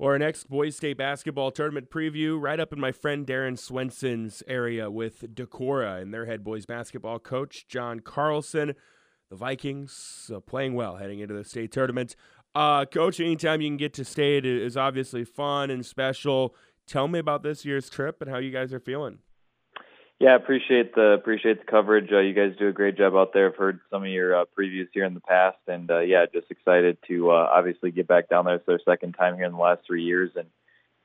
or our next Boys State basketball tournament preview right up in my friend Darren Swenson's area with Decorah and their head boys basketball coach, John Carlson. The Vikings playing well heading into the state tournament. Coach, anytime you can get to state is obviously fun and special. Tell me about this year's trip and how you guys are feeling. Yeah, appreciate the coverage. You guys do a great job out there. I've heard some of your previews here in the past, and just excited to obviously get back down there. It's their second time here in the last 3 years, and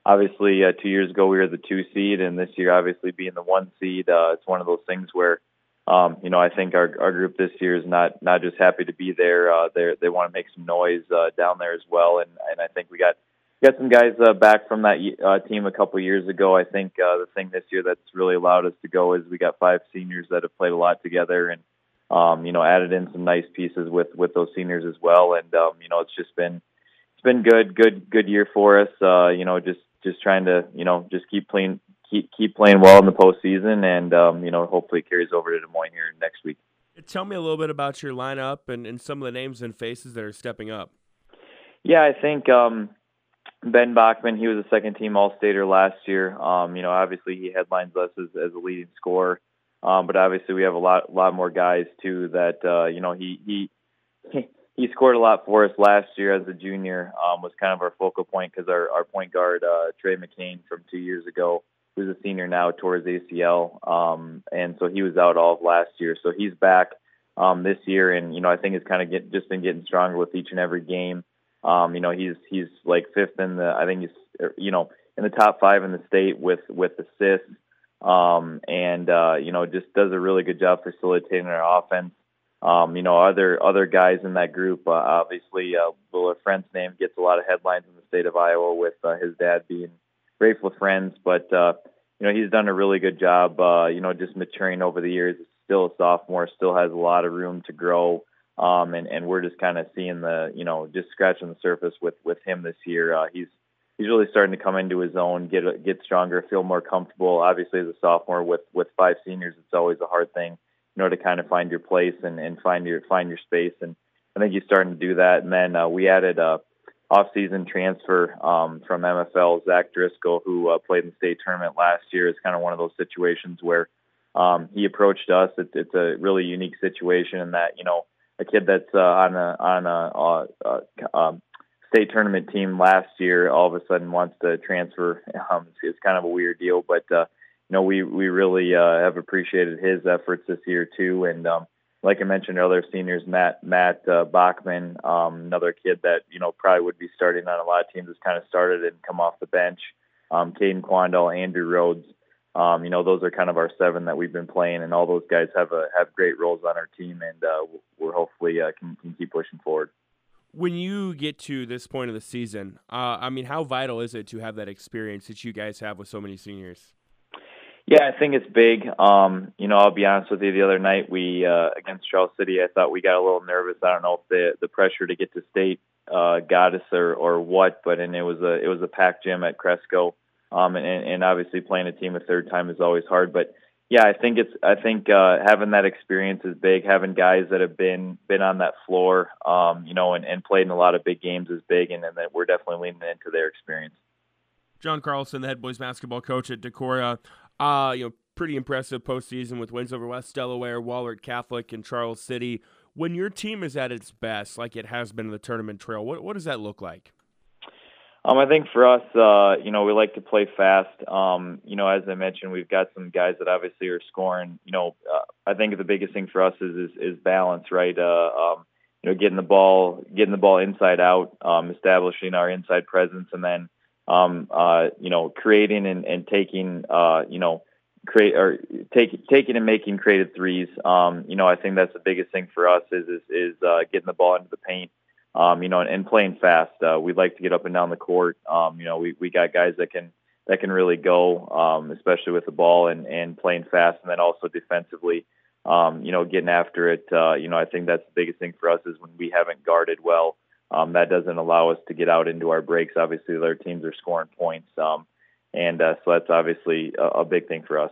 obviously 2 years ago we were the 2 seed, and this year obviously being the 1 seed. It's one of those things where I think our group this year is not just happy to be there. They want to make some noise down there as well, and I think we got some guys back from that team a couple years ago. I think the thing this year that's really allowed us to go is we got 5 seniors that have played a lot together, and added in some nice pieces with those seniors as well. And it's just been good year for us. Just trying to just keep playing well in the postseason, and hopefully it carries over to Des Moines here next week. Tell me a little bit about your lineup and some of the names and faces that are stepping up. Yeah, I think. Ben Bachman, he was a second-team All-Stater last year. Obviously he headlines us as a leading scorer, but obviously we have a lot more guys too that he scored a lot for us last year as a junior. Was kind of our focal point because our point guard Trey McCain from 2 years ago, who's a senior now, tore his ACL, and so he was out all of last year. So he's back this year, and I think it's kind of been getting stronger with each and every game. He's like fifth in the, I think he's, in the top 5 in the state with assists. Just does a really good job facilitating our offense. Other guys in that group, obviously, Buller Friend's name gets a lot of headlines in the state of Iowa with his dad being Rafe LaFriend's, but, he's done a really good job, just maturing over the years. Still a sophomore, still has a lot of room to grow. And we're just kind of seeing just scratching the surface with him this year. He's really starting to come into his own, get stronger, feel more comfortable. Obviously, as a sophomore with 5 seniors, it's always a hard thing, to kind of find your place and find your space. And I think he's starting to do that. And then we added a off-season transfer from MFL, Zach Driscoll, who played in the state tournament last year. It's kind of one of those situations where he approached us. It's a really unique situation in that a kid that's on a state tournament team last year all of a sudden wants to transfer. It's kind of a weird deal, but we really have appreciated his efforts this year too. And like I mentioned, other seniors, Matt Bachman, another kid that probably would be starting on a lot of teams, has kind of started and come off the bench. Caden Quandell, Andrew Rhodes. Those are kind of our 7 that we've been playing, and all those guys have great roles on our team, and we're hopefully can keep pushing forward. When you get to this point of the season, how vital is it to have that experience that you guys have with so many seniors? Yeah, I think it's big. I'll be honest with you. The other night we against Charles City, I thought we got a little nervous. I don't know if the pressure to get to state got us or what, but it was a packed gym at Cresco. And obviously playing a team a third time is always hard, but yeah, I think having that experience is big. Having guys that have been on that floor, and played in a lot of big games is big. And that we're definitely leaning into their experience. John Carlson, the head boys basketball coach at Decorah, pretty impressive postseason with wins over West Delaware, Wallert Catholic, and Charles City. When your team is at its best, like it has been in the tournament trail, what does that look like? I think for us, we like to play fast. As I mentioned, we've got some guys that obviously are scoring. I think the biggest thing for us is balance, right? Getting the ball inside out, establishing our inside presence, and then creating and taking taking and making creative threes. I think that's the biggest thing for us is getting the ball into the paint. And playing fast. We'd like to get up and down the court. We got guys that can really go, especially with the ball and playing fast. And then also defensively, getting after it. I think that's the biggest thing for us is when we haven't guarded well, that doesn't allow us to get out into our breaks. Obviously, their teams are scoring points. So that's obviously a big thing for us.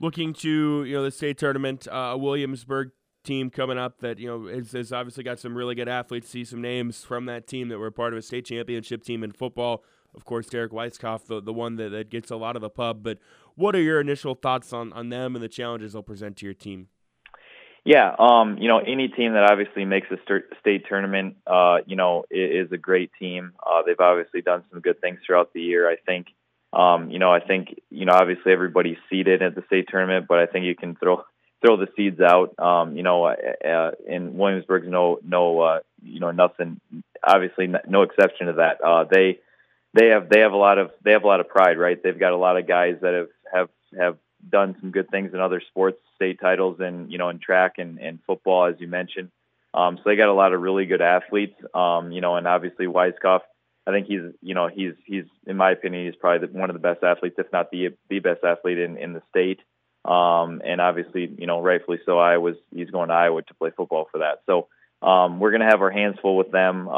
Looking to, the state tournament, Williamsburg team coming up that, you know, has obviously got some really good athletes. See some names from that team that were part of a state championship team in football. Of course, Derek Weisskopf, the one that gets a lot of the pub. But what are your initial thoughts on them and the challenges they'll present to your team? Yeah, you know, any team that obviously makes a state tournament, you know, is a great team. They've obviously done some good things throughout the year. I think, obviously everybody's seeded at the state tournament, but I think you can throw the seeds out. And Williamsburg's nothing. Obviously, no exception to that. They have a lot of pride, right? They've got a lot of guys that have done some good things in other sports, state titles, and in track and football, as you mentioned. So they got a lot of really good athletes. And obviously Weisskopf, I think he's in my opinion, he's probably one of the best athletes, if not the best athlete in the state. And obviously, rightfully so, he's going to Iowa to play football for that. So we're going to have our hands full with them.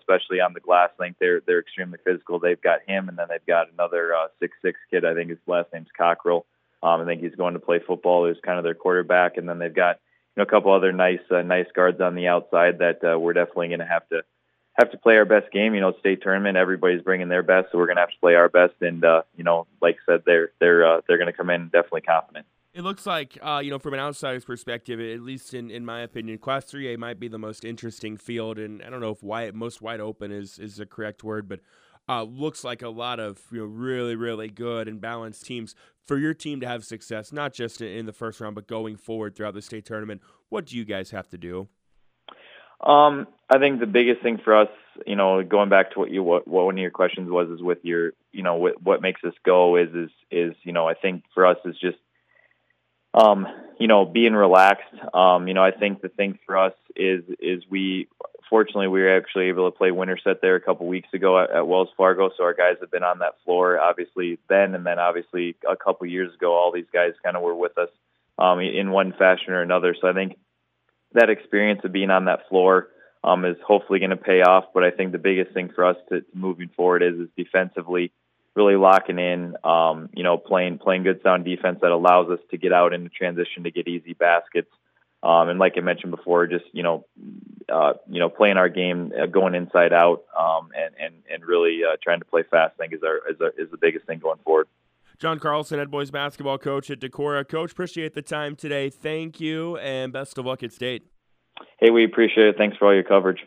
Especially on the glass link, they're extremely physical. They've got him, and then they've got another 6'6" kid. I think his last name's Cockrell. I think he's going to play football. He's kind of their quarterback, and then they've got a couple other nice guards on the outside that we're definitely going to have to play our best game. State tournament, everybody's bringing their best, so we're going to have to play our best. And like I said, they're going to come in definitely confident. It looks like, from an outsider's perspective, at least in my opinion, Class 3A might be the most interesting field, and I don't know if most wide open is the correct word, but looks like a lot of really, really good and balanced teams. For your team to have success, not just in the first round, but going forward throughout the state tournament, what do you guys have to do? I think the biggest thing for us, going back to what one of your questions was, is with your, what makes us go is I think for us is just, being relaxed. I think the thing for us is fortunately we were actually able to play Winterset there a couple weeks ago at Wells Fargo. So our guys have been on that floor, obviously then, and then obviously a couple years ago, all these guys kind of were with us, in one fashion or another. So I think that experience of being on that floor, is hopefully going to pay off. But I think the biggest thing for us to moving forward is defensively, really locking in, playing good sound defense that allows us to get out in the transition to get easy baskets. And like I mentioned before, just, playing our game, going inside out, and really trying to play fast, I think is the biggest thing going forward. John Carlson, head boys basketball coach at Decorah. Coach, appreciate the time today. Thank you, and best of luck at state. Hey, we appreciate it. Thanks for all your coverage.